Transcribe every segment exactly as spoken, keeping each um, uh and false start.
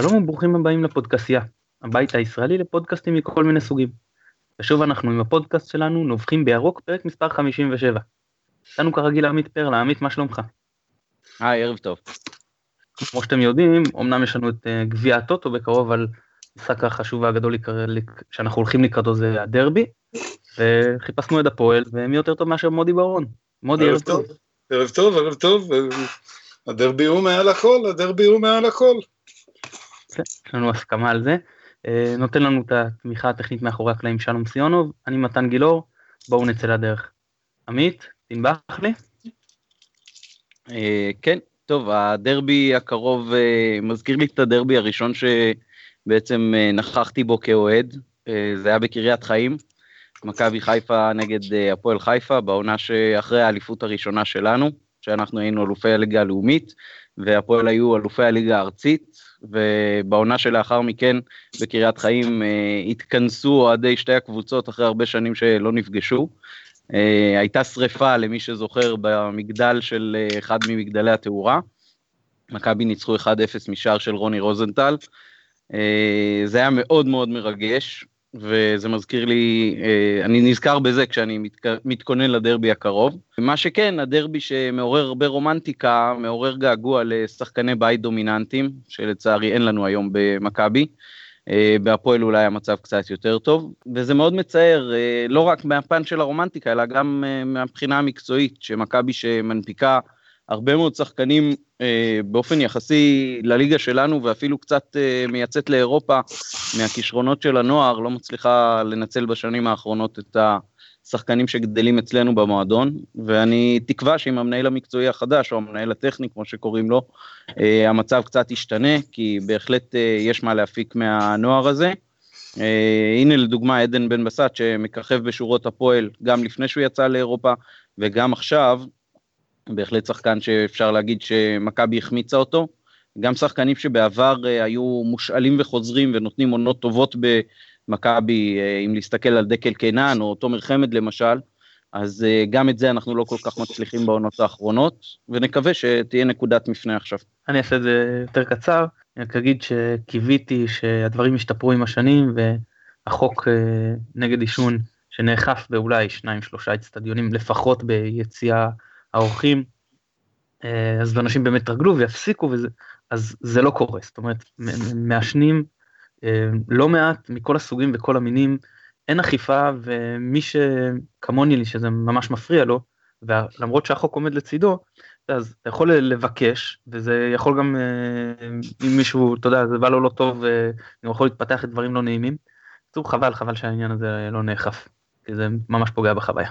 שלום וברוכים הבאים לפודקאסיה, הבית הישראלי לפודקאסטים מכל מיני סוגים. ושוב אנחנו עם הפודקאסט שלנו, נובחים בירוק, פרק מספר חמישים ושבע. איתנו כרגיל עמית פרל, עמית, מה שלומך? היי, ערב טוב. כמו שאתם יודעים, אמנם יש לנו את גביע הטוטו בקרוב, אבל המשחק החשוב והגדול שאנחנו הולכים לקראתו זה הדרבי, וחיפשנו את הפועל, ומי יותר טוב מאשר מודי בר-און. מודי, ערב טוב. ערב טוב, ערב טוב. הדרבי הוא מעל הכל, הדרבי הוא מעל הכל. יש לנו הסכמה על זה, נותן לנו את התמיכה הטכנית מאחורי הקלעים שלום סיונוב, אני מתן גילור, בואו נצא לדרך. עמית, תנבח לי? כן, טוב, הדרבי הקרוב מזכיר לי את הדרבי הראשון שבעצם נכחתי בו כאוהד, זה היה בקריית חיים, מכבי חיפה נגד הפועל חיפה, בעונה שאחרי האליפות הראשונה שלנו, שאנחנו היינו אלופי הליגה הלאומית, והפועל היו אלופי הליגה הארצית, ובעונה שלאחר מכן בקריית חיים אה, התכנסו עדי שתי הקבוצות אחרי הרבה שנים שלא נפגשו, אה, הייתה שריפה למי שזוכר במגדל של אה, אחד ממגדלי התאורה, מכבי ניצחו אחד אפס משער של רוני רוזנטל, אה, זה היה מאוד מאוד מרגש, וזה מזכיר לי, אה, אני נזכר בזה כשאני מתק... מתכונן לדרבי הקרוב, מה שכן, הדרבי שמעורר הרבה רומנטיקה, מעורר געגוע לשחקני בית דומיננטיים, שלצערי אין לנו היום במכבי, אה, בהפועל אולי המצב קצת יותר טוב, וזה מאוד מצער, אה, לא רק מהפן של הרומנטיקה, אלא גם אה, מהבחינה המקצועית, שמכבי שמנפיקה הרבה מאוד שחקנים אה, באופן יחסי לליגה שלנו, ואפילו קצת אה, מייצאת לאירופה, מהכישרונות של הנוער, לא מצליחה לנצל בשנים האחרונות את השחקנים שגדלים אצלנו במועדון, ואני תקווה שאם המנהל המקצועי החדש, או המנהל הטכני, כמו שקוראים לו, אה, המצב קצת ישתנה, כי בהחלט אה, יש מה להפיק מהנוער הזה. אה, הנה לדוגמה עדן בן בסט, שמככב בשורות הפועל, גם לפני שהוא יצא לאירופה, וגם עכשיו, בהחלט שחקן שאפשר להגיד שמכבי החמיצה אותו, גם שחקנים שבעבר היו מושאלים וחוזרים ונותנים עונות טובות במכבי, אם להסתכל על דקל קנן או תומר חמד למשל, אז גם את זה אנחנו לא כל כך מצליחים בעונות האחרונות, ונקווה שתהיה נקודת מפנה עכשיו. אני אעשה את זה יותר קצר, אני אגיד שקיוויתי שהדברים השתפרו עם השנים, והחוק נגד עישון שנאכף באולי שניים שלושה אצטדיונים לפחות ביציאה, האורחים, אז אנשים באמת תרגלו ויפסיקו, וזה, אז זה לא קורה, זאת אומרת, מעשנים לא מעט מכל הסוגים וכל המינים, אין אכיפה, ומי שכמוני לי שזה ממש מפריע לו, ולמרות שהחוק עומד לצידו, אז אתה יכול לבקש, וזה יכול גם, אם מישהו, אתה יודע, זה בא לו לא טוב, הוא יכול להתפתח את דברים לא נעימים, בצור חבל, חבל שהעניין הזה לא נאכף, כי זה ממש פוגע בחוויה.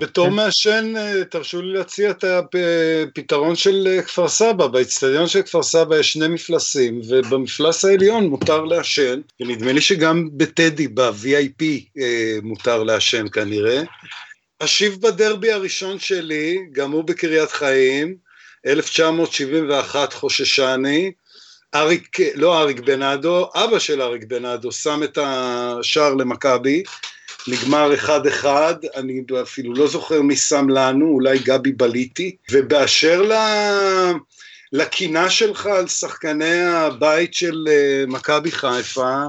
בתור מאשן, תרשו לי להציע את הפתרון של כפר סבא, באצטדיון של כפר סבא יש שני מפלסים, ובמפלס העליון מותר לאשן, ונדמה לי שגם בטדי, ב-וי איי פי מותר לאשן כנראה, אשיב בדרבי הראשון שלי, גם הוא בקריית חיים, אלף תשע מאות שבעים ואחת חוששני, אריק, לא אריק בנאדו, אבא של אריק בנאדו, שם את השער למכבי, נגמר אחד אחד, אני אפילו לא זוכר מי שם לנו, אולי גבי בליטי, ובאשר לקינה שלך על שחקני הבית של מכבי חיפה,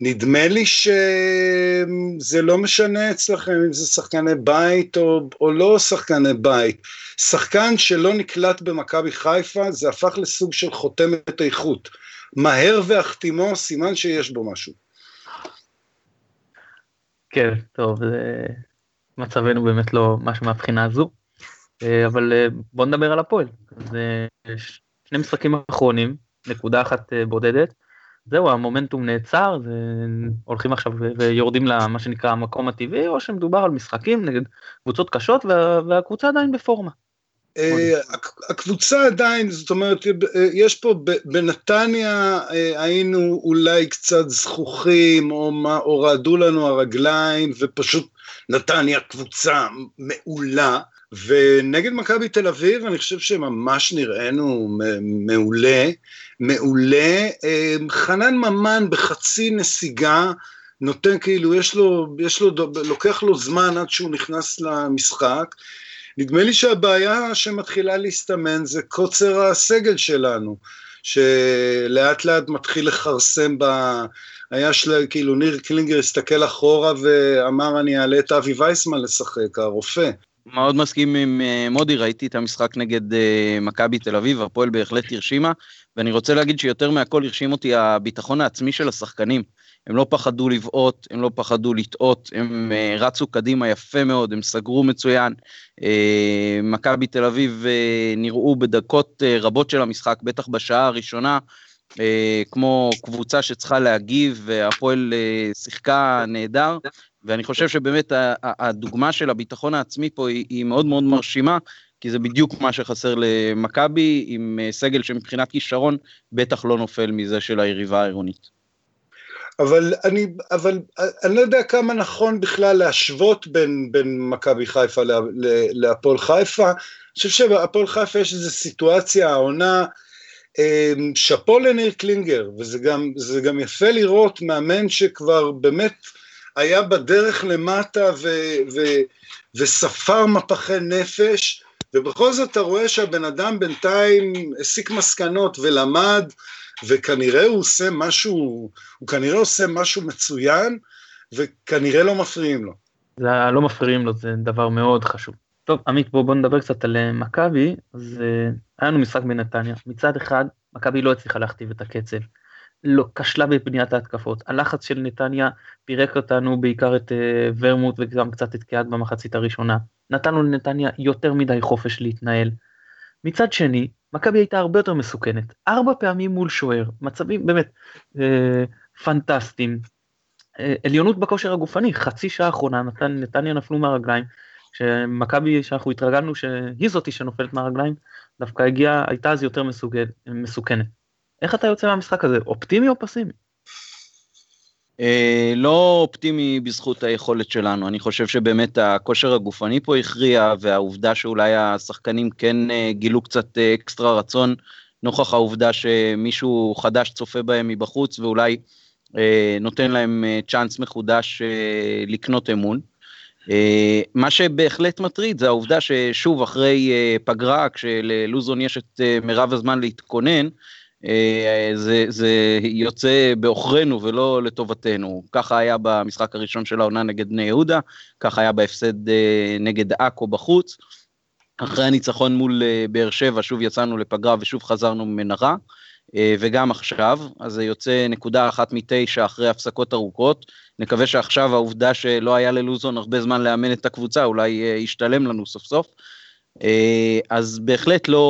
נדמה לי שזה לא משנה אצלכם אם זה שחקני בית או, או לא שחקני בית, שחקן שלא נקלט במכבי חיפה, זה הפך לסוג של חותמת איכות, מהר והחתימו סימן שיש בו משהו. כן, טוב, מצבנו באמת לא משהו מהבחינה הזו, אבל בוא נדבר על הפועל, זה שני משחקים אחרונים, נקודה אחת בודדת, זהו, המומנטום נעצר, הולכים עכשיו ויורדים למה שנקרא המקום הטבעי, או שמדובר על משחקים נגד קבוצות קשות, והקבוצה עדיין בפורמה. הקבוצה עדיין, זאת אומרת, יש פה בנתניה היינו אולי קצת זכוכים, או רעדו לנו הרגליים, ופשוט נתניה קבוצה מעולה, ונגד מכבי תל אביב אני חושב שממש נראינו מעולה, מעולה, חנן ממן בחצי נסיגה, נותן כאילו, יש לו, יש לו, לוקח לו זמן עד שהוא נכנס למשחק, נדמה לי שהבעיה שמתחילה להסתמן זה קוצר הסגל שלנו, שלאט לאט מתחיל לחרסם ב... היה של... כאילו ניר קלינגר הסתכל אחורה ואמר, אני אעלה את אבי וייסמן לשחק, הרופא. מאוד מסכים עם מודי, ראיתי את המשחק נגד מכבי תל אביב, הפועל בהחלט הרשימה, ואני רוצה להגיד שיותר מהכל הרשים אותי הביטחון העצמי של השחקנים. הם לא פחדו לבעוט, הם לא פחדו לטעות, הם uh, רצו קדימה יפה מאוד, הם סגרו מצוין, uh, מכבי תל אביב uh, נראו בדקות uh, רבות של המשחק, בטח בשעה הראשונה, uh, כמו קבוצה שצריכה להגיב, והפועל uh, שיחקה נהדר, ואני חושב שבאמת ה- ה- הדוגמה של הביטחון העצמי פה היא, היא מאוד מאוד מרשימה, כי זה בדיוק מה שחסר למכבי, עם uh, סגל שמבחינת כישרון בטח לא נופל מזה של היריבה העירונית. אבל אני, אבל אני לא יודע כמה נכון בכלל להשוות בין, בין מכבי חיפה לה, לה, להפועל חיפה. אני חושב שבהפועל חיפה יש איזו סיטואציה, העונה שפו לניר קלינגר, וזה גם, זה גם יפה לראות מאמן שכבר באמת היה בדרך למטה ו, ו, וספר מפחי נפש, ובכל זאת אתה רואה שהבן אדם בינתיים הסיק מסקנות ולמד, וכנראה הוא עושה משהו, הוא כנראה עושה משהו מצוין, וכנראה לא מפריעים לו. לא, לא מפריעים לו, זה דבר מאוד חשוב. טוב, עמית, בוא, בוא נדבר קצת על מכבי, אז היה לנו משחק בנתניה, מצד אחד, מכבי לא הצליחה להכתיב את הקצב, לא, כשלה בפניית ההתקפות, הלחץ של נתניה פירק אותנו בעיקר את uh, ורמוט, וגם קצת את קיאט במחצית הראשונה, נתנו לנתניה יותר מדי חופש להתנהל. מצד שני, מכבי הייתה הרבה יותר מסוכנת, ארבע פעמים מול שוער, מצבים באמת אה, פנטסטיים, אה, עליונות בכושר הגופני, חצי שעה האחרונה, נתן, נתניה נפלו מהרגליים, שמכבי שאנחנו התרגלנו שהיא זאתי שנופלת מהרגליים, דווקא הגיעה, הייתה אז יותר מסוגל, מסוכנת. איך אתה יוצא מהמשחק הזה, אופטימי או פסימי? אה, לא אופטימי בזכות היכולת שלנו, אני חושב שבאמת הכושר הגופני פה הכריע, והעובדה שאולי השחקנים כן אה, גילו קצת אה, אקסטרה רצון, נוכח העובדה שמישהו חדש צופה בהם מבחוץ, ואולי אה, נותן להם אה, צ'אנס מחודש אה, לקנות אמון. אה, מה שבהחלט מטריד זה העובדה ששוב אחרי אה, פגרה, כשללוזון יש את אה, מרב הזמן להתכונן, זה, זה יוצא באוכרנו ולא לטובתנו. ככה היה במשחק הראשון של העונה נגד בני יהודה, ככה היה בהפסד נגד אקו בחוץ, אחרי הניצחון מול באר שבע שוב יצאנו לפגרה ושוב חזרנו ממנהרה, וגם עכשיו, אז זה יוצא נקודה אחת מתשע אחרי הפסקות ארוכות. נקווה שעכשיו העובדה שלא היה ללוזון הרבה זמן לאמן את הקבוצה, אולי ישתלם לנו סוף סוף. אז בהחלט לא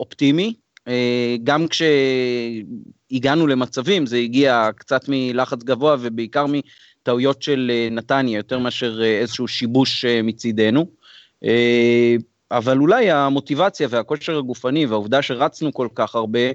אופטימי, גם כשהגענו למצבים, זה הגיע קצת מלחץ גבוה, ובעיקר מטעויות של נתניה, יותר מאשר איזשהו שיבוש מצידנו, אבל אולי המוטיבציה והכושר הגופני, והעובדה שרצנו כל כך הרבה,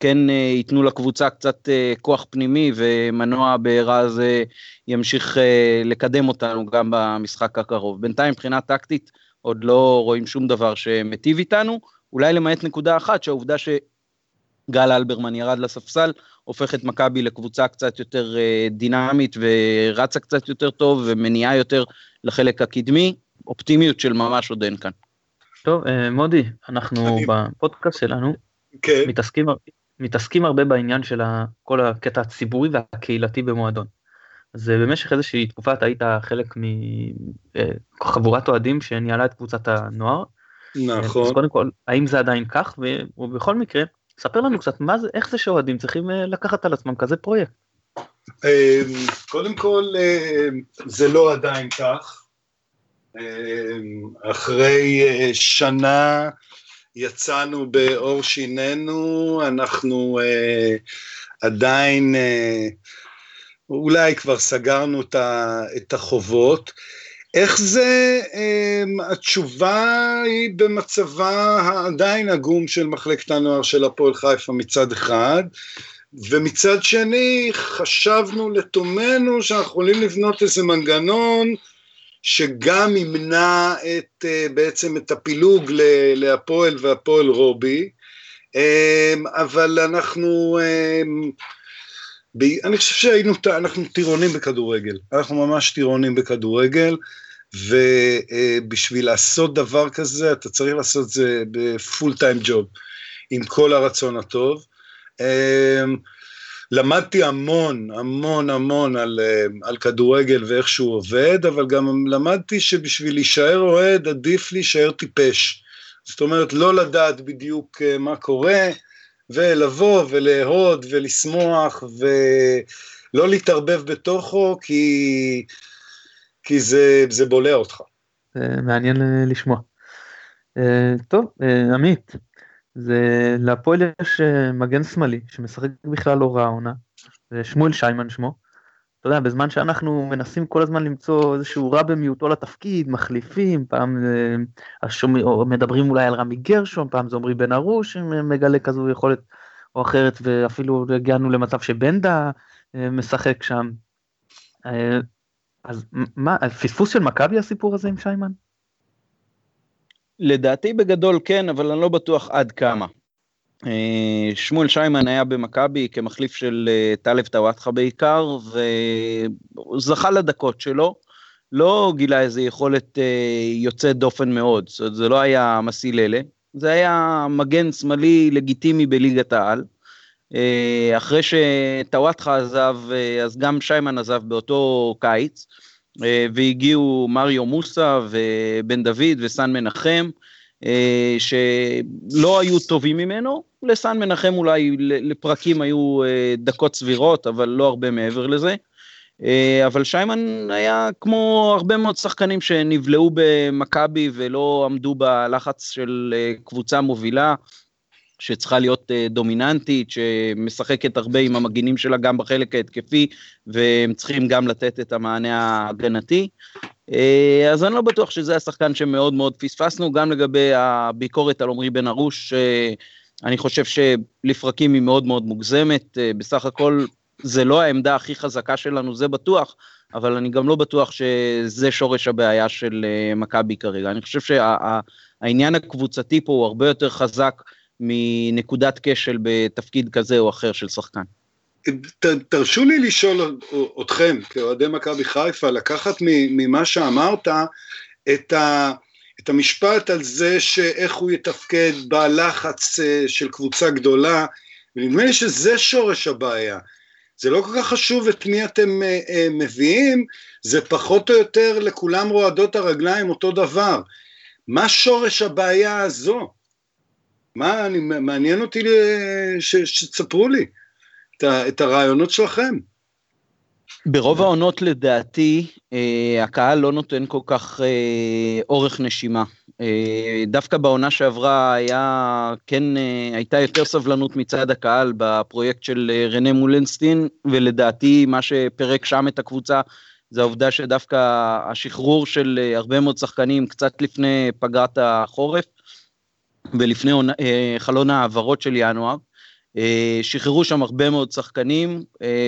כן ייתנו לקבוצה קצת כוח פנימי, ומנוע בעירה הזה ימשיך לקדם אותנו גם במשחק הקרוב. בינתיים מבחינה טקטית, עוד לא רואים שום דבר שמטיב איתנו, אולי למעט נקודה אחת, שהעובדה שגל אלברמן ירד לספסל, הופכת מכבי לקבוצה קצת יותר דינמית, ורצה קצת יותר טוב, ומניעה יותר לחלק הקדמי, אופטימיות של ממש עוד אין כאן. טוב, מודי, אנחנו בפודקאסט שלנו, מתעסקים, מתעסקים הרבה בעניין של כל הקטע הציבורי והקהילתי במועדון. אז במשך איזושהי תקופה, אתה היית חלק מחבורת אוהדים, שניהלה את קבוצת הנוער, נכון. אז קודם כל, האם זה עדיין כך, ובכל מקרה, ספר לנו קצת מה זה, איך זה שאוהדים צריכים לקחת על עצמם כזה פרויקט. קודם כל, זה לא עדיין כך. אחרי שנה יצאנו באור שיננו, אנחנו עדיין, אולי כבר סגרנו את החובות, איך זה, התשובה היא במצבה העדיין הגום של מחלקת הנוער של הפועל חיפה מצד אחד, ומצד שני חשבנו לתומנו שאנחנו יכולים לבנות איזה מנגנון, שגם ימנע את, בעצם את הפילוג להפועל והפועל רובי, אבל אנחנו... אני חושב שהיינו, אנחנו טירונים בכדורגל, אנחנו ממש טירונים בכדורגל, ובשביל לעשות דבר כזה, אתה צריך לעשות זה בפול טיים ג'וב, עם כל הרצון הטוב, למדתי המון, המון, המון על, על כדורגל ואיך שהוא עובד, אבל גם למדתי שבשביל להישאר אוהד, עדיף להישאר טיפש. זאת אומרת, לא לדעת בדיוק מה קורה, ולבוא ולהוד ולשמוח, ולא להתערבב בתוכו, כי, כי זה, זה בולע אותך. מעניין לשמוע. טוב, עמית. זה להפועל יש מגן שמאלי, שמשחק בכלל לא רע עונה, זה שמואל שיימן שמו, אתה יודע, בזמן שאנחנו מנסים כל הזמן למצוא איזשהו רע במיעוטו לתפקיד, מחליפים, פעם מדברים אולי על רמי גרשון, פעם זה עומרי בן הרוש, מגלה כזו יכולת או אחרת, ואפילו הגענו למצב שבנדה משחק שם, אז מה, פספוס של מכבי הסיפור הזה עם שיימן? לדעתי בגדול כן, אבל אני לא בטוח עד כמה. שמואל שיימן היה במכבי כמחליף של טלף טוואטחה בעיקר, וזכה לדקות שלו, לא גילה איזו יכולת יוצאת דופן מאוד, זאת אומרת, זה לא היה מסיל אלה, זה היה מגן שמאלי לגיטימי בליגת העל, אחרי שטוואטחה עזב, אז גם שיימן עזב באותו קיץ, והגיעו מריו מוסה ובן דוד וסן מנחם, שלא היו טובים ממנו, לסן מנחם אולי לפרקים היו דקות סבירות, אבל לא הרבה מעבר לזה, אבל שיימן היה כמו הרבה מאוד שחקנים שנבלעו במכבי ולא עמדו בלחץ של קבוצה מובילה, שצריכה להיות דומיננטית, שמשחקת הרבה עם המגינים שלה גם בחלק ההתקפי, והם צריכים גם לתת את המענה ההגנתי. אז אני לא בטוח שזה השחקן שמאוד מאוד פספסנו, גם לגבי הביקורת על עומרי בן הרוש, אני חושב שלפרקים היא מאוד מאוד מוגזמת, בסך הכל זה לא העמדה הכי חזקה שלנו, זה בטוח, אבל אני גם לא בטוח שזה שורש הבעיה של מכבי כרגע. אני חושב שהעניין הקבוצתי פה הוא הרבה יותר חזק, מנקודת כשל בתפקיד כזה או אחר של שחקן. ת, תרשו לי לשאול אתכם, כאוהדי מכבי חיפה, לקחת ממה שאמרת, את, ה, את המשפט על זה שאיך הוא יתפקד בלחץ של קבוצה גדולה, ונדמה לי שזה שורש הבעיה. זה לא כל כך חשוב את מי אתם מביאים, זה פחות או יותר לכולם רועדות הרגליים אותו דבר. מה שורש הבעיה הזו? מה, אני, מעניין אותי ש, שצפרו לי את, ה, את הרעיונות שלכם. ברוב העונות לדעתי, אה, הקהל לא נותן כל כך אה, אורך נשימה. אה, דווקא בעונה שעברה היה, כן, אה, הייתה יותר סבלנות מצד הקהל בפרויקט של אה, רנה מולנסטין, ולדעתי מה שפרק שם את הקבוצה, זה העובדה שדווקא השחרור של אה, הרבה מאוד שחקנים קצת לפני פגרת החורף, ולפני חלון העברות של ינואר, שחררו שם הרבה מאוד שחקנים,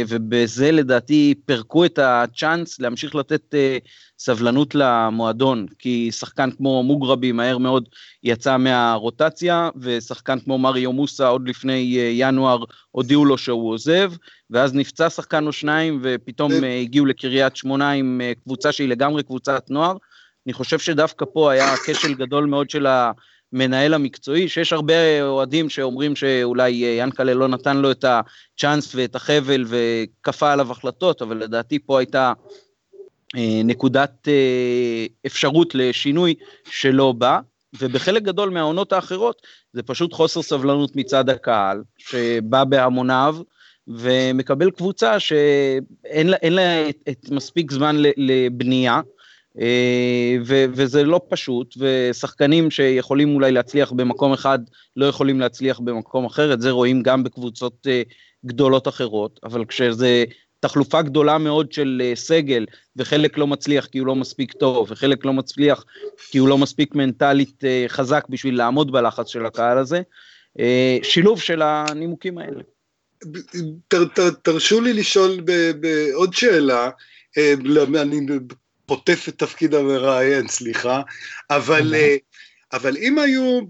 ובזה לדעתי פרקו את הצ'אנס להמשיך לתת סבלנות למועדון, כי שחקן כמו מוגרבי מהר מאוד יצא מהרוטציה, ושחקן כמו מריו מוסה עוד לפני ינואר הודיעו לו שהוא עוזב, ואז נפצע שחקן או שניים, ופתאום הגיעו לקריית שמונה עם קבוצה שהיא לגמרי קבוצת נוער. אני חושב שדווקא פה היה כשל גדול מאוד של ה... מנהל המקצועי, שיש הרבה אוהדים שאומרים שאולי ינקלה לא נתן לו את הצ'אנס ואת החבל וקפה עליו החלטות, אבל לדעתי פה הייתה נקודת אפשרות לשינוי שלא בא, ובחלק גדול מהעונות האחרות זה פשוט חוסר סבלנות מצד הקהל, שבא בהמוניו ומקבל קבוצה שאין לה, אין לה את, את מספיק זמן לבנייה, ו- וזה לא פשוט, ושחקנים שיכולים אולי להצליח במקום אחד, לא יכולים להצליח במקום אחר, את זה רואים גם בקבוצות uh, גדולות אחרות, אבל כשזה תחלופה גדולה מאוד של uh, סגל, וחלק לא מצליח כי הוא לא מספיק טוב, וחלק לא מצליח כי הוא לא מספיק מנטלית uh, חזק בשביל לעמוד בלחץ של הקהל הזה, uh, שילוב של הנימוקים האלה. תר, תר, תרשו לי לשאול בעוד שאלה, uh, אני... פוטף את תפקיד המראיין, סליחה, אבל, אבל אם היו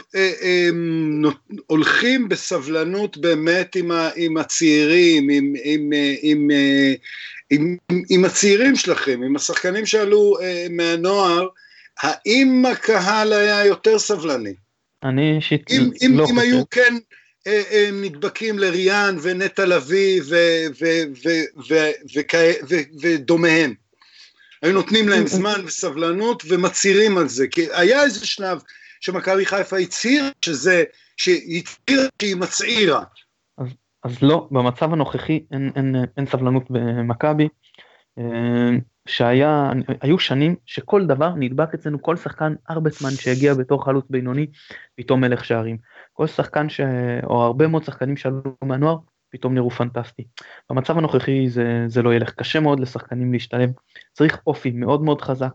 הולכים בסבלנות באמת עם הצעירים, עם, עם, עם, עם, עם הצעירים שלכם, עם השחקנים שעלו מהנוער, האם הקהל היה יותר סבלני? אני אישית לא חושב. אם היו כן נדבקים לריאן ונטע לביא ודומיהם. היו נותנים להם זמן וסבלנות ומצהירים על זה, כי היה איזה שלב שמכבי חיפה הצהירה שזה, שהצהירה שהיא מצהירה. אז לא, במצב הנוכחי אין סבלנות במכבי, שהיו שנים שכל דבר נדבק אצלנו, כל שחקן ארבעטמן שהגיע בתור חלוץ בינוני, פתאום מלך שערים. כל שחקן ש... או הרבה מאוד שחקנים שעלו מהנוער, פתאום נראו פנטסטי. במצב הנוכחי זה, זה לא ילך, קשה מאוד לשחקנים להשתלב, צריך אופי מאוד מאוד חזק,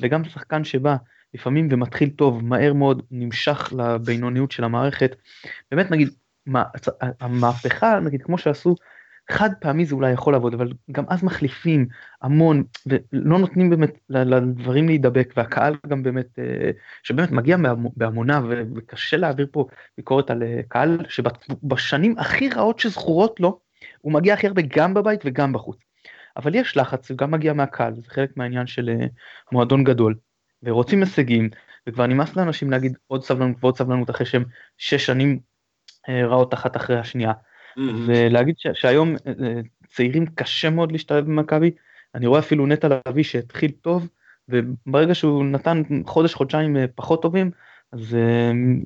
וגם שחקן שבא לפעמים ומתחיל טוב, מהר מאוד נמשך לבינוניות של המערכת, באמת נגיד, מה, המהפכה, נגיד כמו שעשו, חד פעמי זה אולי יכול לעבוד, אבל גם אז מחליפים המון, ולא נותנים באמת לדברים להידבק, והקהל גם באמת, שבאמת מגיע בהמונה, וקשה להעביר פה ביקורת על קהל, שבשנים הכי רעות שזכורות לו, הוא מגיע הכי הרבה גם בבית וגם בחוץ. אבל יש לחץ, הוא גם מגיע מהקהל, זה חלק מהעניין של מועדון גדול, ורוצים הישגים, וכבר נמאס לאנשים להגיד עוד סבלנות ועוד סבלנות, אחרי שהם שש שנים רעות אחת אחרי השנייה. ולהגיד שהיום צעירים קשה מאוד להשתלב במכבי, אני רואה אפילו נטע לביא שהתחיל טוב, וברגע שהוא נתן חודש חודשיים פחות טובים, אז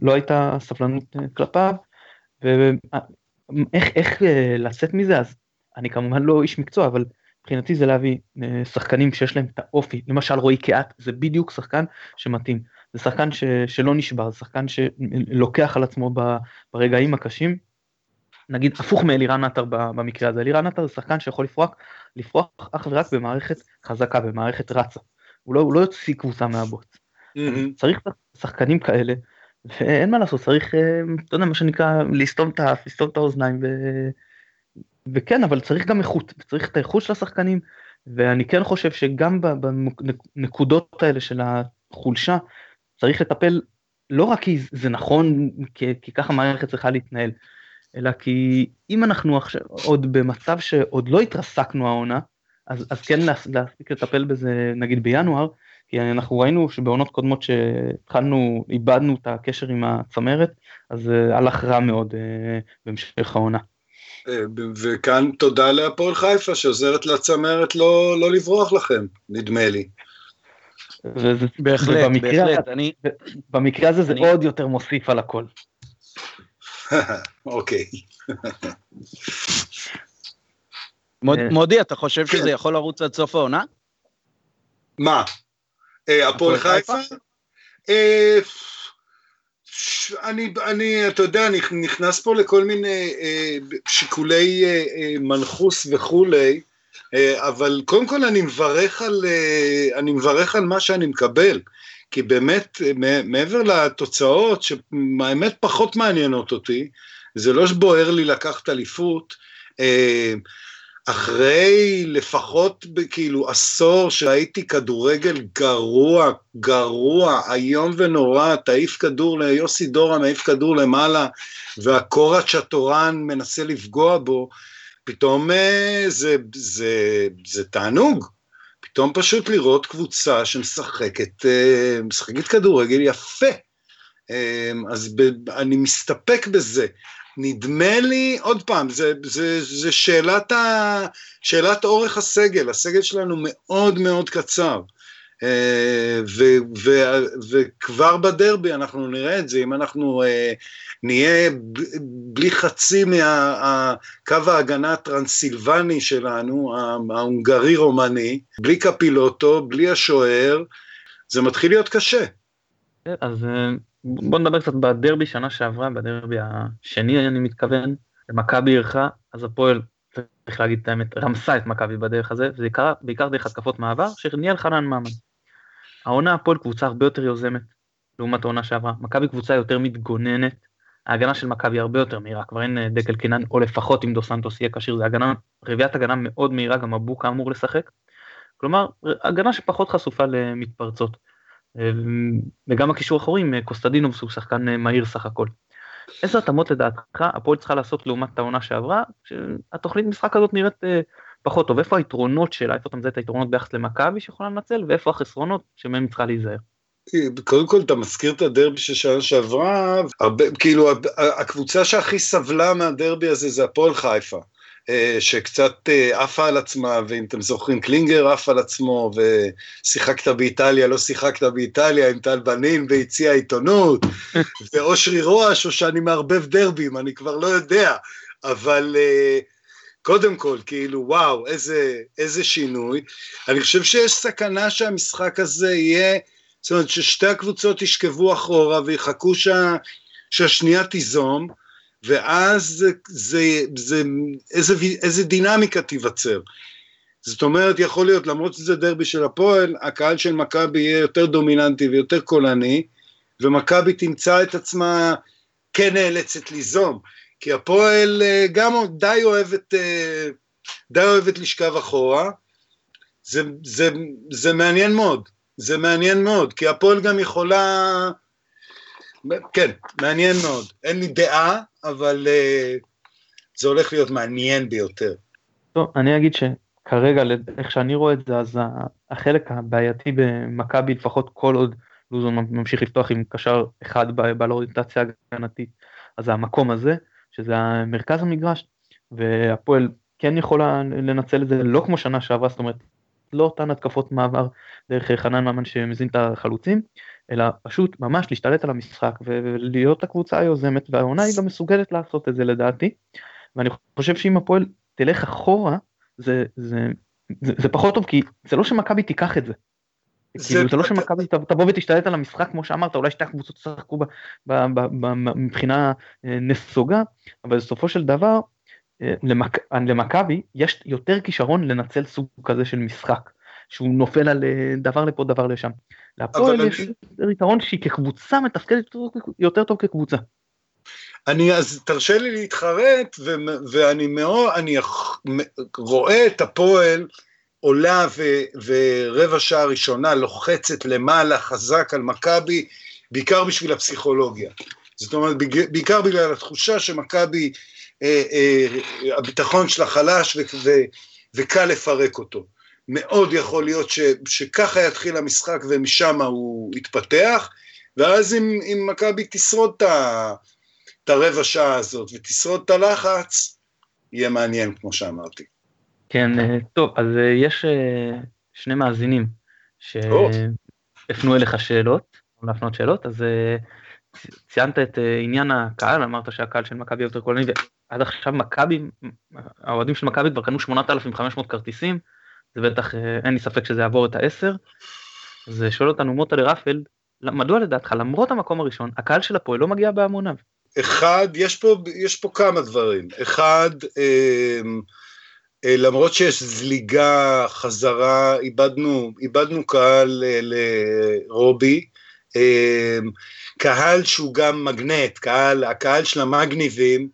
לא הייתה סבלנות כלפיו, ואיך לצאת מזה, אז אני כמובן לא איש מקצוע, אבל מבחינתי זה להביא שחקנים שיש להם את האופי, למשל רועי קהת, זה בדיוק שחקן שמתאים, זה שחקן שלא נשבר, זה שחקן שלוקח על עצמו ברגעים הקשים, נגיד, הפוך מאלירה נאטר במקרה הזה. אלירה נאטר זה שחקן שיכול לפרוח, לפרוח אך ורק במערכת חזקה, במערכת רצה. הוא לא, הוא לא יוציא קבוצה מהבוץ. צריך שחקנים כאלה, ואין מה לעשות, צריך, אתה יודע, מה שנקרא, לסתום את, לסתום את האוזניים, ו... וכן, אבל צריך גם איכות, צריך את האיכות של השחקנים, ואני כן חושב שגם בנקודות האלה של החולשה, צריך לטפל, לא רק כי זה נכון, כי, כי ככה המערכת צריכה להתנהל, אלא כי אם אנחנו עכשיו עוד במצב שעוד לא התרסקנו העונה, אז, אז כן להספיק לטפל בזה נגיד בינואר, כי אנחנו ראינו שבעונות קודמות שהתחלנו, איבדנו את הקשר עם הצמרת, אז הלך רע מאוד אה, במשך העונה. וכאן תודה להפועל חיפה שעוזרת לצמרת לא, לא לברוח לכם, נדמה לי. וזה, בהחלט, ובמקרה, בהחלט. אני... במקרה הזה אני... זה עוד יותר מוסיף על הכל. אוקיי. מודי, אתה חושב שזה יכול לרוץ עד סוף העונה? מה? הפועל חיפה? אני, אני, אתה יודע, אני נכנס פה לכל מיני שיקולי מנחוס וכולי, אבל קודם כל אני מברך על, אני מברך על מה שאני מקבל. כי באמת, מעבר לתוצאות, שהאמת פחות מעניינות אותי, זה לא שבוער לי לקחת אליפות, אחרי לפחות כאילו עשור שהייתי כדורגל גרוע, גרוע, היום ונורא, תעיף כדור ליוסי דורה, מעיף כדור למעלה, והקורת שטורן מנסה לפגוע בו, פתאום זה, זה, זה תענוג. פתאום פשוט לראות קבוצה שמשחקת, משחקת כדורגל יפה, אז אני מסתפק בזה, נדמה לי, עוד פעם, זה, זה, זה שאלת ה, שאלת אורך הסגל, הסגל שלנו מאוד מאוד קצר, ו, ו, וכבר בדרבי אנחנו נראה את זה, אם אנחנו נהיה בלי חצי מהקו ההגנה הטרנסילבני שלנו, ההונגרי רומני, בלי קפילוטו, בלי השוער, זה מתחיל להיות קשה. אז בוא נדבר קצת בדרבי שנה שעברה, בדרבי השני אני מתכוון, מכבי ערכה, אז הפועל, צריך להגיד את האמת, רמסה את מכבי בדרך הזה, וזה קרה בעיקר דרך התקפות מעבר, שניהל חנן מאמן. העונה הפועל קבוצה הרבה יותר יוזמת, לעומת העונה שעברה, מכבי קבוצה יותר מתגוננת, ההגנה של מכבי הרבה יותר מהירה, כבר אין דקל קנן, או לפחות אם דו סנטוס יהיה קשיר, זה הגנה, רביעת הגנה מאוד מהירה, גם הבוקה אמור לשחק, כלומר, הגנה שפחות חשופה למתפרצות, וגם הקישור האחורי עם קוסטדינוב, שהוא שחקן מהיר סך הכל. איזה התאמות לדעתך, הפועל צריכה לעשות לעומת העונה שעברה, שהתוכנית משחק הזאת נראית פחות טוב, איפה היתרונות שלה, איפה אתה מזהה את היתרונות ביחס למכבי שיכולה לנצל, ואיפה החסרונות שמהם צריכה להיזהר. קודם כל, אתה מזכיר את הדרבי ששנה שעברה, הרבה, כאילו, הקבוצה שהכי סבלה מהדרבי הזה זה הפועל חיפה, שקצת עפה על עצמה, ואם אתם זוכרים, קלינגר עף על עצמו, ושיחקת באיטליה, לא שיחקת באיטליה, עם טל בנין, והציע עיתונות, ואושרי רועש, או שאני מערבב דרבים, אני כבר לא יודע, אבל קודם כל, כאילו, וואו, איזה, איזה שינוי. אני חושב שיש סכנה שהמשחק הזה יהיה, זאת אומרת, ששתי הקבוצות ישכבו אחורה, ויחכו שה, שהשנייה תיזום, ואז זה, זה, זה, איזה, איזה דינמיקה תיווצר. זאת אומרת, יכול להיות, למרות שזה דרבי של הפועל, הקהל של מכבי יהיה יותר דומיננטי ויותר קולני, ומכבי תמצא את עצמה כן נאלצת ליזום, כי הפועל גם די אוהבת, די אוהבת לשכב אחורה, זה, זה, זה מעניין מאוד. זה מעניין מאוד, כי הפועל גם יכולה, כן, מעניין מאוד, אין לי דעה, אבל uh, זה הולך להיות מעניין ביותר. טוב, אני אגיד שכרגע, איך שאני רואה את זה, אז החלק הבעייתי במכבי, לפחות כל עוד לוזון ממשיך לפתוח עם קשר אחד באוריינטציה הגנתית, אז המקום הזה, שזה מרכז המגרש, והפועל כן יכולה לנצל את זה, לא כמו שנה שעברה, זאת אומרת, לא אותן התקפות מעבר דרך חנן ממן שמזין את החלוצים, אלא פשוט ממש להשתלט על המשחק, ולהיות הקבוצה היוזמת, והעונה היא גם מסוגלת לעשות את זה לדעתי, ואני חושב שאם הפועל תלך אחורה, זה, זה, זה, זה פחות טוב, כי זה לא שמכבי תיקח את זה, כאילו זה לא שמכבי תבוא ותשתלט על המשחק, כמו שאמרת, אולי שתי הקבוצות שחקו מבחינה נסוגה, אבל בסופו של דבר, למק... למכבי יש יותר כישרון לנצל סוג כזה של משחק, שהוא נופל על דבר לפה דבר לשם, להפועל יש אני... יתרון שהיא כקבוצה מתפקדת יותר טוב כקבוצה. אני אז תרשה לי להתחרט, ו... ואני מאוד, אני רואה את הפועל עולה ו... ורבע שעה ראשונה לוחצת למעלה חזק על מכבי, בעיקר בשביל הפסיכולוגיה, זאת אומרת בעיקר בגלל התחושה שמכבי הביטחון שלה חלש וקל לפרק אותו. מאוד יכול להיות שככה יתחיל המשחק ומשם הוא יתפתח, ואז אם מכבי תשרוד את הרבע שעה הזאת ותשרוד את הלחץ, יהיה מעניין כמו שאמרתי. כן, טוב, אז יש שני מאזינים שהפנו אליך שאלות, להפנות שאלות, אז ציינת את עניין הקהל, אמרת שהקהל של מכבי יותר קולני, ועד עכשיו מכבי, האוהדים של מכבי כבר קנו שמונת אלפים וחמש מאות כרטיסים, זה בטח, אין לי ספק שזה יעבור את העשר, אז שואל אותנו מוטה לרפלד, מדוע לדעתך, למרות המקום הראשון, הקהל של הפועל לא מגיע בהמוניו? אחד, יש פה, יש פה כמה דברים, אחד, אה, אה, למרות שיש זליגה, חזרה, איבדנו, איבדנו קהל אה, לרובי, קהל שהוא גם מגנט, קהל, הקהל של המגניבים,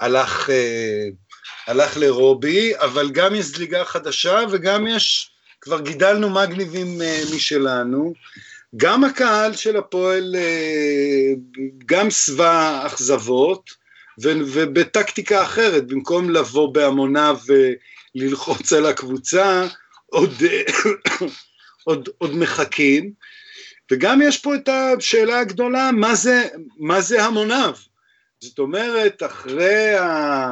הלך, הלך לרובי, אבל גם יש זליגה חדשה, וגם יש, כבר גידלנו מגניבים משלנו, גם הקהל של הפועל, גם סווה אכזבות, ובטקטיקה אחרת, במקום לבוא בהמונה וללחוץ על הקבוצה, עוד, עוד, עוד מחכים, וגם יש פה את השאלה הגדולה, מה זה, מה זה המוניו? זאת אומרת, אחרי ה...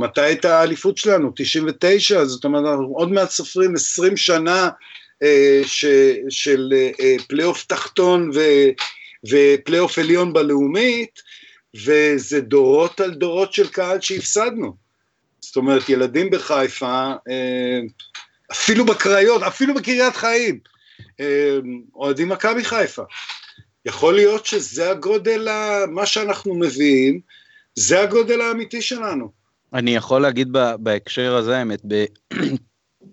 מתי הייתה האליפות שלנו? תשעים ותשע, זאת אומרת, אנחנו עוד מעט סופרים עשרים שנה ש... של פלייאוף תחתון ו... ופלייאוף עליון בלאומית, וזה דורות על דורות של קהל שהפסדנו. זאת אומרת, ילדים בחיפה, אפילו בקריות, אפילו בקריית חיים, אוהדים מכבי חיפה. יכול להיות שזה הגודל, מה שאנחנו מביאים, זה הגודל האמיתי שלנו. אני יכול להגיד בהקשר הזה, האמת,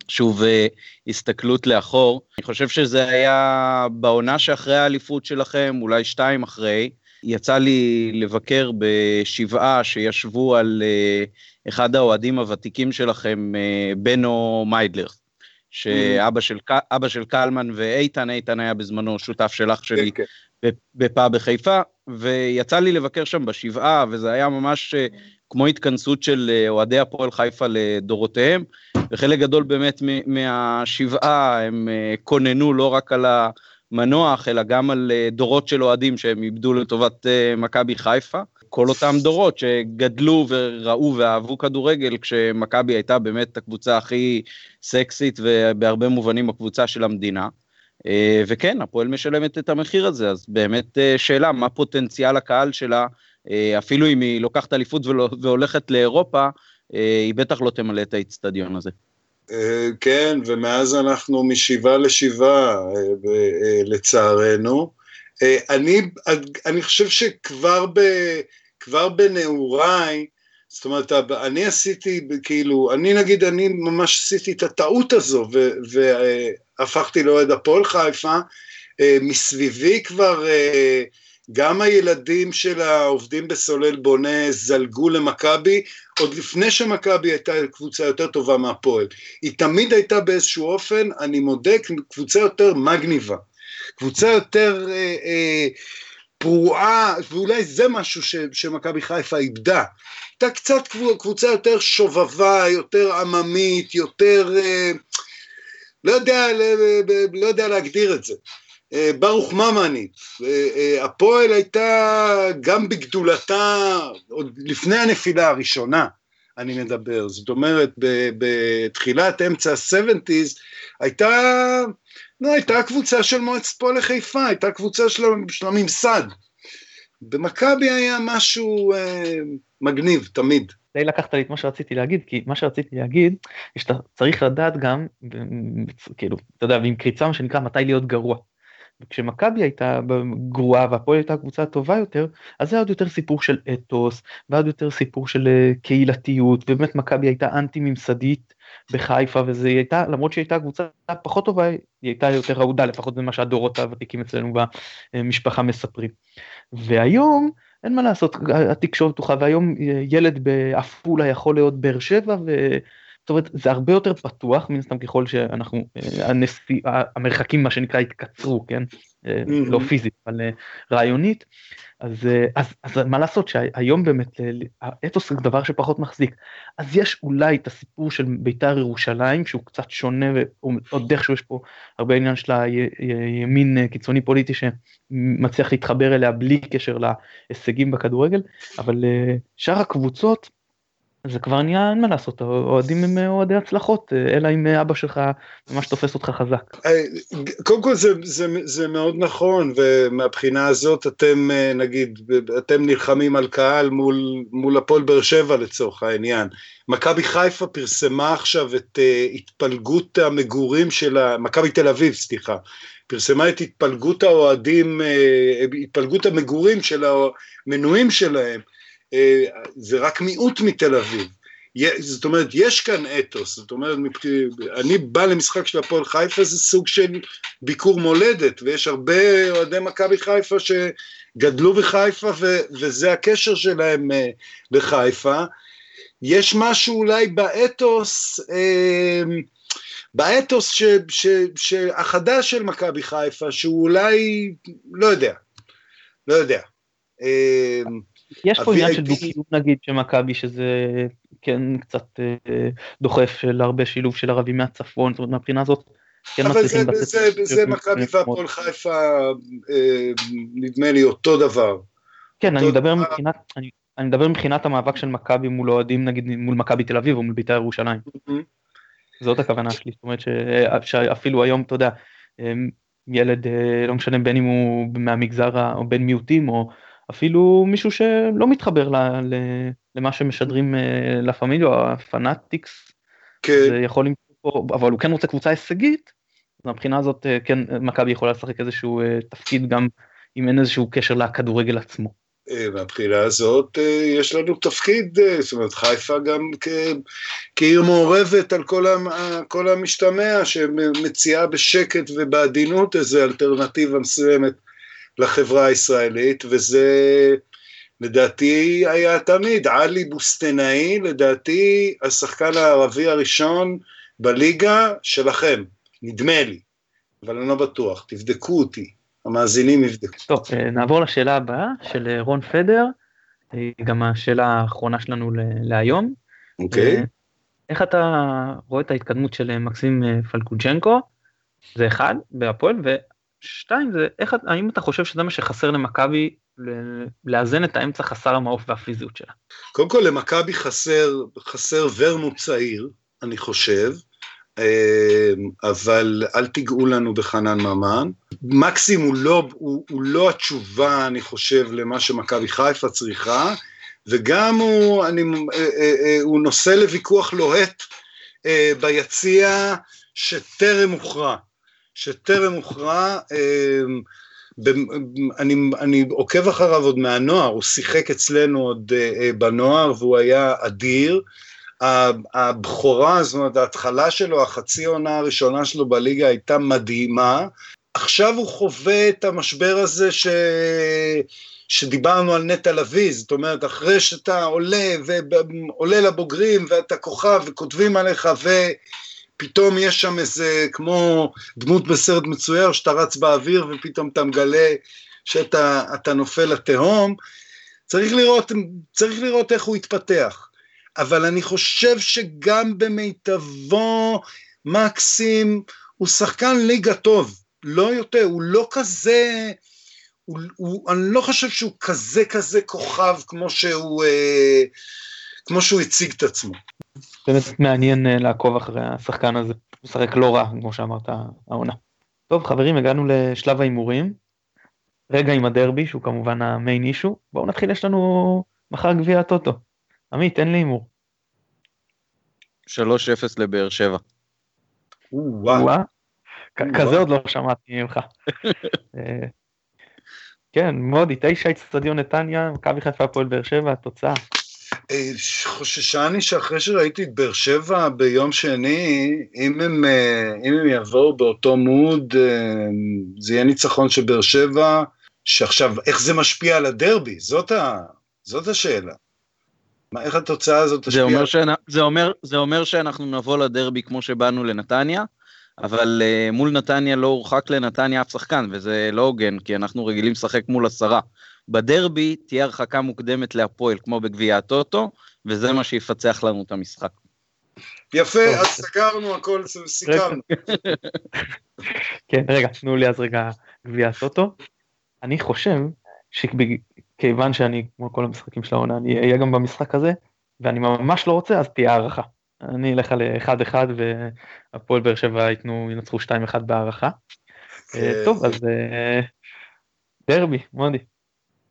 שוב הסתכלות לאחור, אני חושב שזה היה בעונה שאחרי האליפות שלכם, אולי שתיים אחרי, יצא לי לבקר בשבעה שישבו על אחד האוהדים הוותיקים שלכם, בנו מיידלר. שאבא של, אבא של קלמן ואיתן, איתן היה בזמנו שותף של אח שלי בפאב בחיפה, ויצא לי לבקר שם בשבעה, וזה היה ממש כמו התכנסות של אוהדי הפועל חיפה לדורותיהם, וחלק גדול באמת מהשבעה הם כוננו לא רק על המנוח, אלא גם על דורות של אוהדים שהם איבדו לטובת מכבי חיפה. כל אותם דורות שגדלו וראו ואהבו כדורגל, כשמכבי הייתה באמת הקבוצה הכי סקסית, ובהרבה מובנים הקבוצה של המדינה. וכן, הפועל משלמת את המחיר הזה, אז באמת שאלה, מה פוטנציאל הקהל שלה, אפילו אם היא לוקחת אליפות והולכת לאירופה, היא בטח לא תמלא את האצטדיון הזה. כן, ומאז אנחנו משבעה לשבעה, לצערנו. אני, אני חושב שכבר ב, כבר בנעוריי, זאת אומרת, אני עשיתי, כאילו, אני נגיד, אני ממש עשיתי את הטעות הזו, ו, והפכתי לאוהד הפועל חיפה, מסביבי כבר, גם הילדים של העובדים בסולל בונה זלגו למכבי, עוד לפני שמכבי הייתה קבוצה יותר טובה מהפועל. היא תמיד הייתה באיזשהו אופן, אני מודה, קבוצה יותר מגניבה, קבוצה יותר אה, אה, פרועה, ואולי זה משהו ש, שמכבי חיפה איבדה. הייתה קצת קבוצה יותר שובבה, יותר עממית, יותר, אה, לא יודע, לא יודע להגדיר את זה. ברוך ממני, הפועל הייתה גם בגדולתה, עוד לפני הנפילה הראשונה, אני מדבר, זאת אומרת, בתחילת אמצע ה-שבעים, הייתה, לא, הייתה קבוצה של מועצת פועלי חיפה, הייתה קבוצה של, של הממסד, במכבי היה משהו אה, מגניב תמיד. די לקחת לי את מה שרציתי להגיד, כי מה שרציתי להגיד, צריך לדעת גם, כאילו, אתה יודע, ועם קריצה שנקרא מתי להיות גרוע. כשמכבי הייתה גרועה והפועל הייתה קבוצה טובה יותר, אז זה עוד יותר סיפור של אתוס, ועוד יותר סיפור של קהילתיות, ובאמת מכבי הייתה אנטי-ממסדית בחיפה, וזה הייתה, למרות שהייתה קבוצה פחות טובה, היא הייתה יותר רעודה, לפחות ממה שהדורות הוותיקים אצלנו במשפחה מספרים. והיום, אין מה לעשות, התקשורת פתוחה, והיום ילד באפולה יכול להיות באר שבע, ו... זאת אומרת, זה הרבה יותר פתוח, מן סתם ככל שאנחנו, המרחקים מה שנקרא התקצרו, כן? לא פיזית, אבל רעיונית, אז, אז, אז מה לעשות שהיום באמת, האתוס זה דבר שפחות מחזיק, אז יש אולי את הסיפור של ביתר ירושלים, שהוא קצת שונה, ועוד דרך שיש פה הרבה עניין של הימין קיצוני פוליטי, שמצליח להתחבר אליה בלי קשר להישגים בכדורגל, אבל שאר הקבוצות, זה כבר נהיה, אין מה לעשות, אוהדים הם אוהדי הצלחות, אלא אם אבא שלך ממש תופס אותך חזק. קודם כל זה, זה, זה מאוד נכון, ומהבחינה הזאת אתם, נגיד, אתם נלחמים על קהל מול, מול הפועל באר שבע לצורך העניין. מכבי חיפה פרסמה עכשיו את התפלגות המגורים של מכבי תל אביב, סליחה, פרסמה את התפלגות האוהדים, התפלגות המגורים של המנויים שלהם, זה רק מיעוט מתל אביב, זאת אומרת, יש כאן אתוס, זאת אומרת, אני בא למשחק של הפועל חיפה, זה סוג של ביקור מולדת, ויש הרבה אוהדי מכבי חיפה שגדלו בחיפה, וזה הקשר שלהם לחיפה, יש משהו אולי באתוס, באתוס שהחדש של מכבי חיפה, שהוא אולי, לא יודע, לא יודע, יש פה עניין של דו-קיום נגיד שמכבי שזה כן קצת דוחף של הרבה שילוב של ערבים מהצפון, זאת אומרת מהבחינה הזאת כן מצליחים בצד. אבל זה מכבי והפועל חיפה נדמה לי אותו דבר. כן, אני מדבר מבחינת, אני מדבר מבחינת המאבק של מכבי מול אוהדים נגיד מול מכבי תל אביב או מול בית"ר ירושלים. זאת הכוונה שלי, זאת אומרת שאפילו היום אתה יודע, ילד לא משנה בין אם הוא מהמגזר או בין מיעוטים או אפילו מישהו שלא מתחבר ל- ל- למה שמשדרים לה פמיליה, הפנאטיקס, כן. זה יכול למצוא פה, אבל הוא כן רוצה קבוצה הישגית, אז מבחינה הזאת כן, מכבי יכולה לשחק איזשהו תפקיד גם אם אין איזשהו קשר לכדורגל עצמו. מהבחינה הזאת יש לנו תפקיד, זאת אומרת חיפה גם כ- כעיר מעורבת על כל, המ- כל המשתמע, שמציעה בשקט ובעדינות איזו אלטרנטיבה מסוימת, לחברה הישראלית, וזה לדעתי היה תמיד, עלי בוסטנאי, לדעתי השחקן הערבי הראשון בליגה שלכם, נדמה לי, אבל אני לא בטוח, תבדקו אותי, המאזינים יבדקו. טוב, נעבור לשאלה הבאה של רון פדר, גם השאלה האחרונה שלנו להיום. אוקיי. איך אתה רואה את ההתקדמות של מקסים פלקוג'נקו? זה אחד, בהפועל, ושתיים, זה איך, האם אתה חושב שזה מה שחסר למכבי, לאזן את האמצע חסר המעוף והפיזיות שלה? קודם כל, למכבי חסר, חסר ורמוט צעיר, אני חושב, אבל אל תיגעו לנו בחנן ממן. מקסים הוא לא, הוא, הוא לא התשובה, אני חושב, למה שמכבי חיפה צריכה, וגם הוא, אני, הוא נושא לוויכוח לוהט ביציע שטרם הוכרע, שטרם הוכרע, אני, אני עוקב אחריו עוד מהנוער, הוא שיחק אצלנו עוד בנוער, והוא היה אדיר, הבחורה, זאת אומרת, ההתחלה שלו, החצי עונה הראשונה שלו בליגה הייתה מדהימה, עכשיו הוא חווה את המשבר הזה ש... שדיברנו על נטע לביא, זאת אומרת, אחרי שאתה עולה, ועולה לבוגרים, ואתה כוכב, וכותבים עליך, ופתאום יש שם איזה, כמו דמות בסרט מצויר, שאתה רץ באוויר, ופתאום אתה מגלה, שאתה אתה נופל לתהום, צריך לראות, צריך לראות איך הוא יתפתח, אבל אני חושב שגם במיטבו, מקסים, הוא שחקן ליגה טוב, לא יותר, הוא לא כזה... הוא, הוא, אני לא חושב שהוא כזה כזה כוכב כמו שהוא, אה, כמו שהוא הציג את עצמו. באמת מעניין אה, לעקוב אחרי השחקן הזה, הוא שחק לא רע כמו שאמרת העונה. טוב חברים, הגענו לשלב האימורים, רגע עם הדרבי שהוא כמובן המיין אישו, בואו נתחיל, יש לנו מחר גביע הטוטו. עמית, תן לי אימור. שלוש אפס לבאר שבע. וואו. כזה עוד לא שמעתי ממך. כן, מודי, תשע אצטדיון נתניה, מכבי חיפה הפועל באר שבע, התוצאה. חוששני שאחרי שראיתי את באר שבע ביום שני, אם הם, אם הם יבואו באותו מוד, זה יהיה ניצחון של באר שבע, שעכשיו, איך זה משפיע על הדרבי? זאת, ה, זאת השאלה. מה, איך התוצאה הזאת השפיעה? זה אומר, שאנ... זה, אומר, זה אומר שאנחנו נבוא לדרבי כמו שבאנו לנתניה, אבל uh, מול נתניה לא הורחק לנתניה אף שחקן, וזה לא הוגן, כי אנחנו רגילים לשחק מול עשרה. בדרבי תהיה הרחקה מוקדמת להפועל, כמו בגביע הטוטו, וזה מה שיפצח לנו את המשחק. יפה, אז סגרנו הכל, סיכרנו. כן, רגע, תנו לי אז רגע גביע הטוטו. אני חושב שכיוון שאני, כמו כל המשחקים של העונה, אני אהיה גם במשחק הזה, ואני ממש לא רוצה, אז תהיה הערכה. אני אלך על אחד אחד, והפועל באר שבע ינצחו שתיים אחת בהערכה. טוב, אז דרבי, מודי.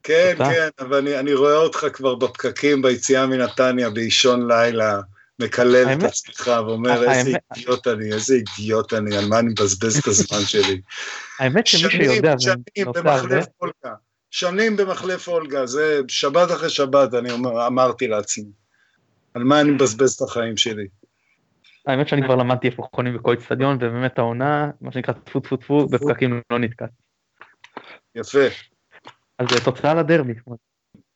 כן, כן, אבל אני רואה אותך כבר בפקקים, ביציאה מנתניה, באישון לילה, מקלל את עצמך, ואומר, איזה אידיוט אני, איזה אידיוט אני, על מה אני מבזבז את הזמן שלי. האמת שמי שיודע, שנים במחלף אולגה, שנים במחלף אולגה, זה שבת אחרי שבת, אני אמרתי לעצמי. על מה אני מבזבז את החיים שלי. האמת שאני כבר למדתי איפה חונים בכל אצטדיון, ובאמת העונה, מה שנקרא טפו טפו טפו, בפקקים לא נתקע. יפה. אז תוצאה לדרבי.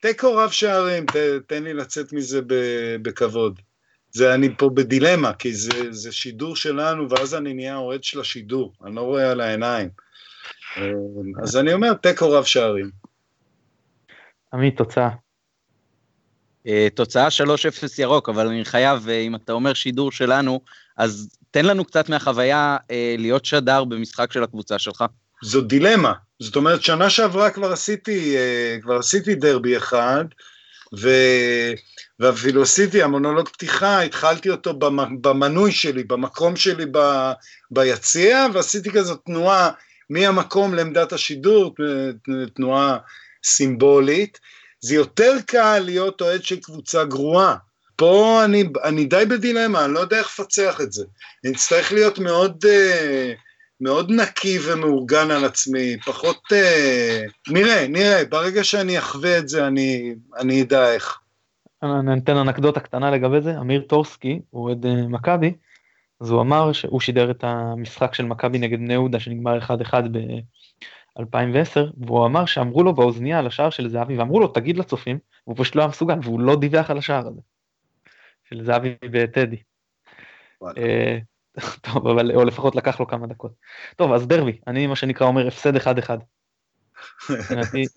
תיקו רב שערים, תן לי לצאת מזה בכבוד. זה אני פה בדילמה, כי זה שידור שלנו, ואז אני נהיה אוהד של השידור, אני לא רואה על העיניים. אז אני אומר, תיקו רב שערים. עמית, תוצאה. תוצאה שלוש אפס ירוק, אבל אני חייב, אם אתה אומר שידור שלנו, אז תן לנו קצת מהחוויה להיות שדר במשחק של הקבוצה שלך. זו דילמה, זאת אומרת שנה שעברה כבר עשיתי, כבר עשיתי דרבי אחד, ו... ואפילו עשיתי המונולוג פתיחה, התחלתי אותו במנוי שלי, במקום שלי ב... ביציע, ועשיתי כזו תנועה מהמקום לעמדת השידור, תנועה סימבולית, זה יותר קל להיות אוהד של קבוצה גרועה. פה אני, אני די בדילמה, אני לא יודע איך לפצח את זה. אני צריך להיות מאוד, מאוד נקי ומאורגן על עצמי, פחות... נראה, נראה, ברגע שאני אחווה את זה, אני, אני אדע איך. אני נתן אנקדוטה קטנה לגבי זה, אמיר טורסקי, הוא אוהד מכבי, אז הוא אמר שהוא שידר את המשחק של מכבי נגד בני יהודה, שנגמר אחד אחד ב... אלפיים ועשר, והוא אמר שאמרו לו באוזניה על השער של זהבי, ואמרו לו תגיד לצופים, והוא פשוט לא היה מסוגל, והוא לא דיווח על השער הזה, של זהבי וטדי. טוב, אבל, או לפחות לקח לו כמה דקות. טוב, אז דרבי, אני מה שנקרא אומר, הפסד אחד אחד.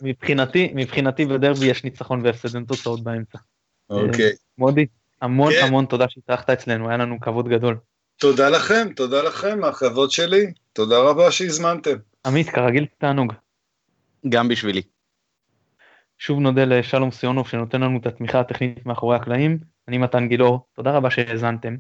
מבחינתי, מבחינתי בדרבי יש ניצחון והפסד, אין תוצאות באמצע. אוקיי. מודי, המון המון תודה שהתארחת אצלנו, היה לנו כבוד גדול. תודה לכם, תודה לכם, הכבוד שלי, תודה רבה שהזמנתם. עמית, כרגיל תענוג. גם בשבילי. שוב נודה לשלום סיונוב שנותן לנו את התמיכה הטכנית מאחורי הקלעים, אני מתן גילור, תודה רבה שהזנתם.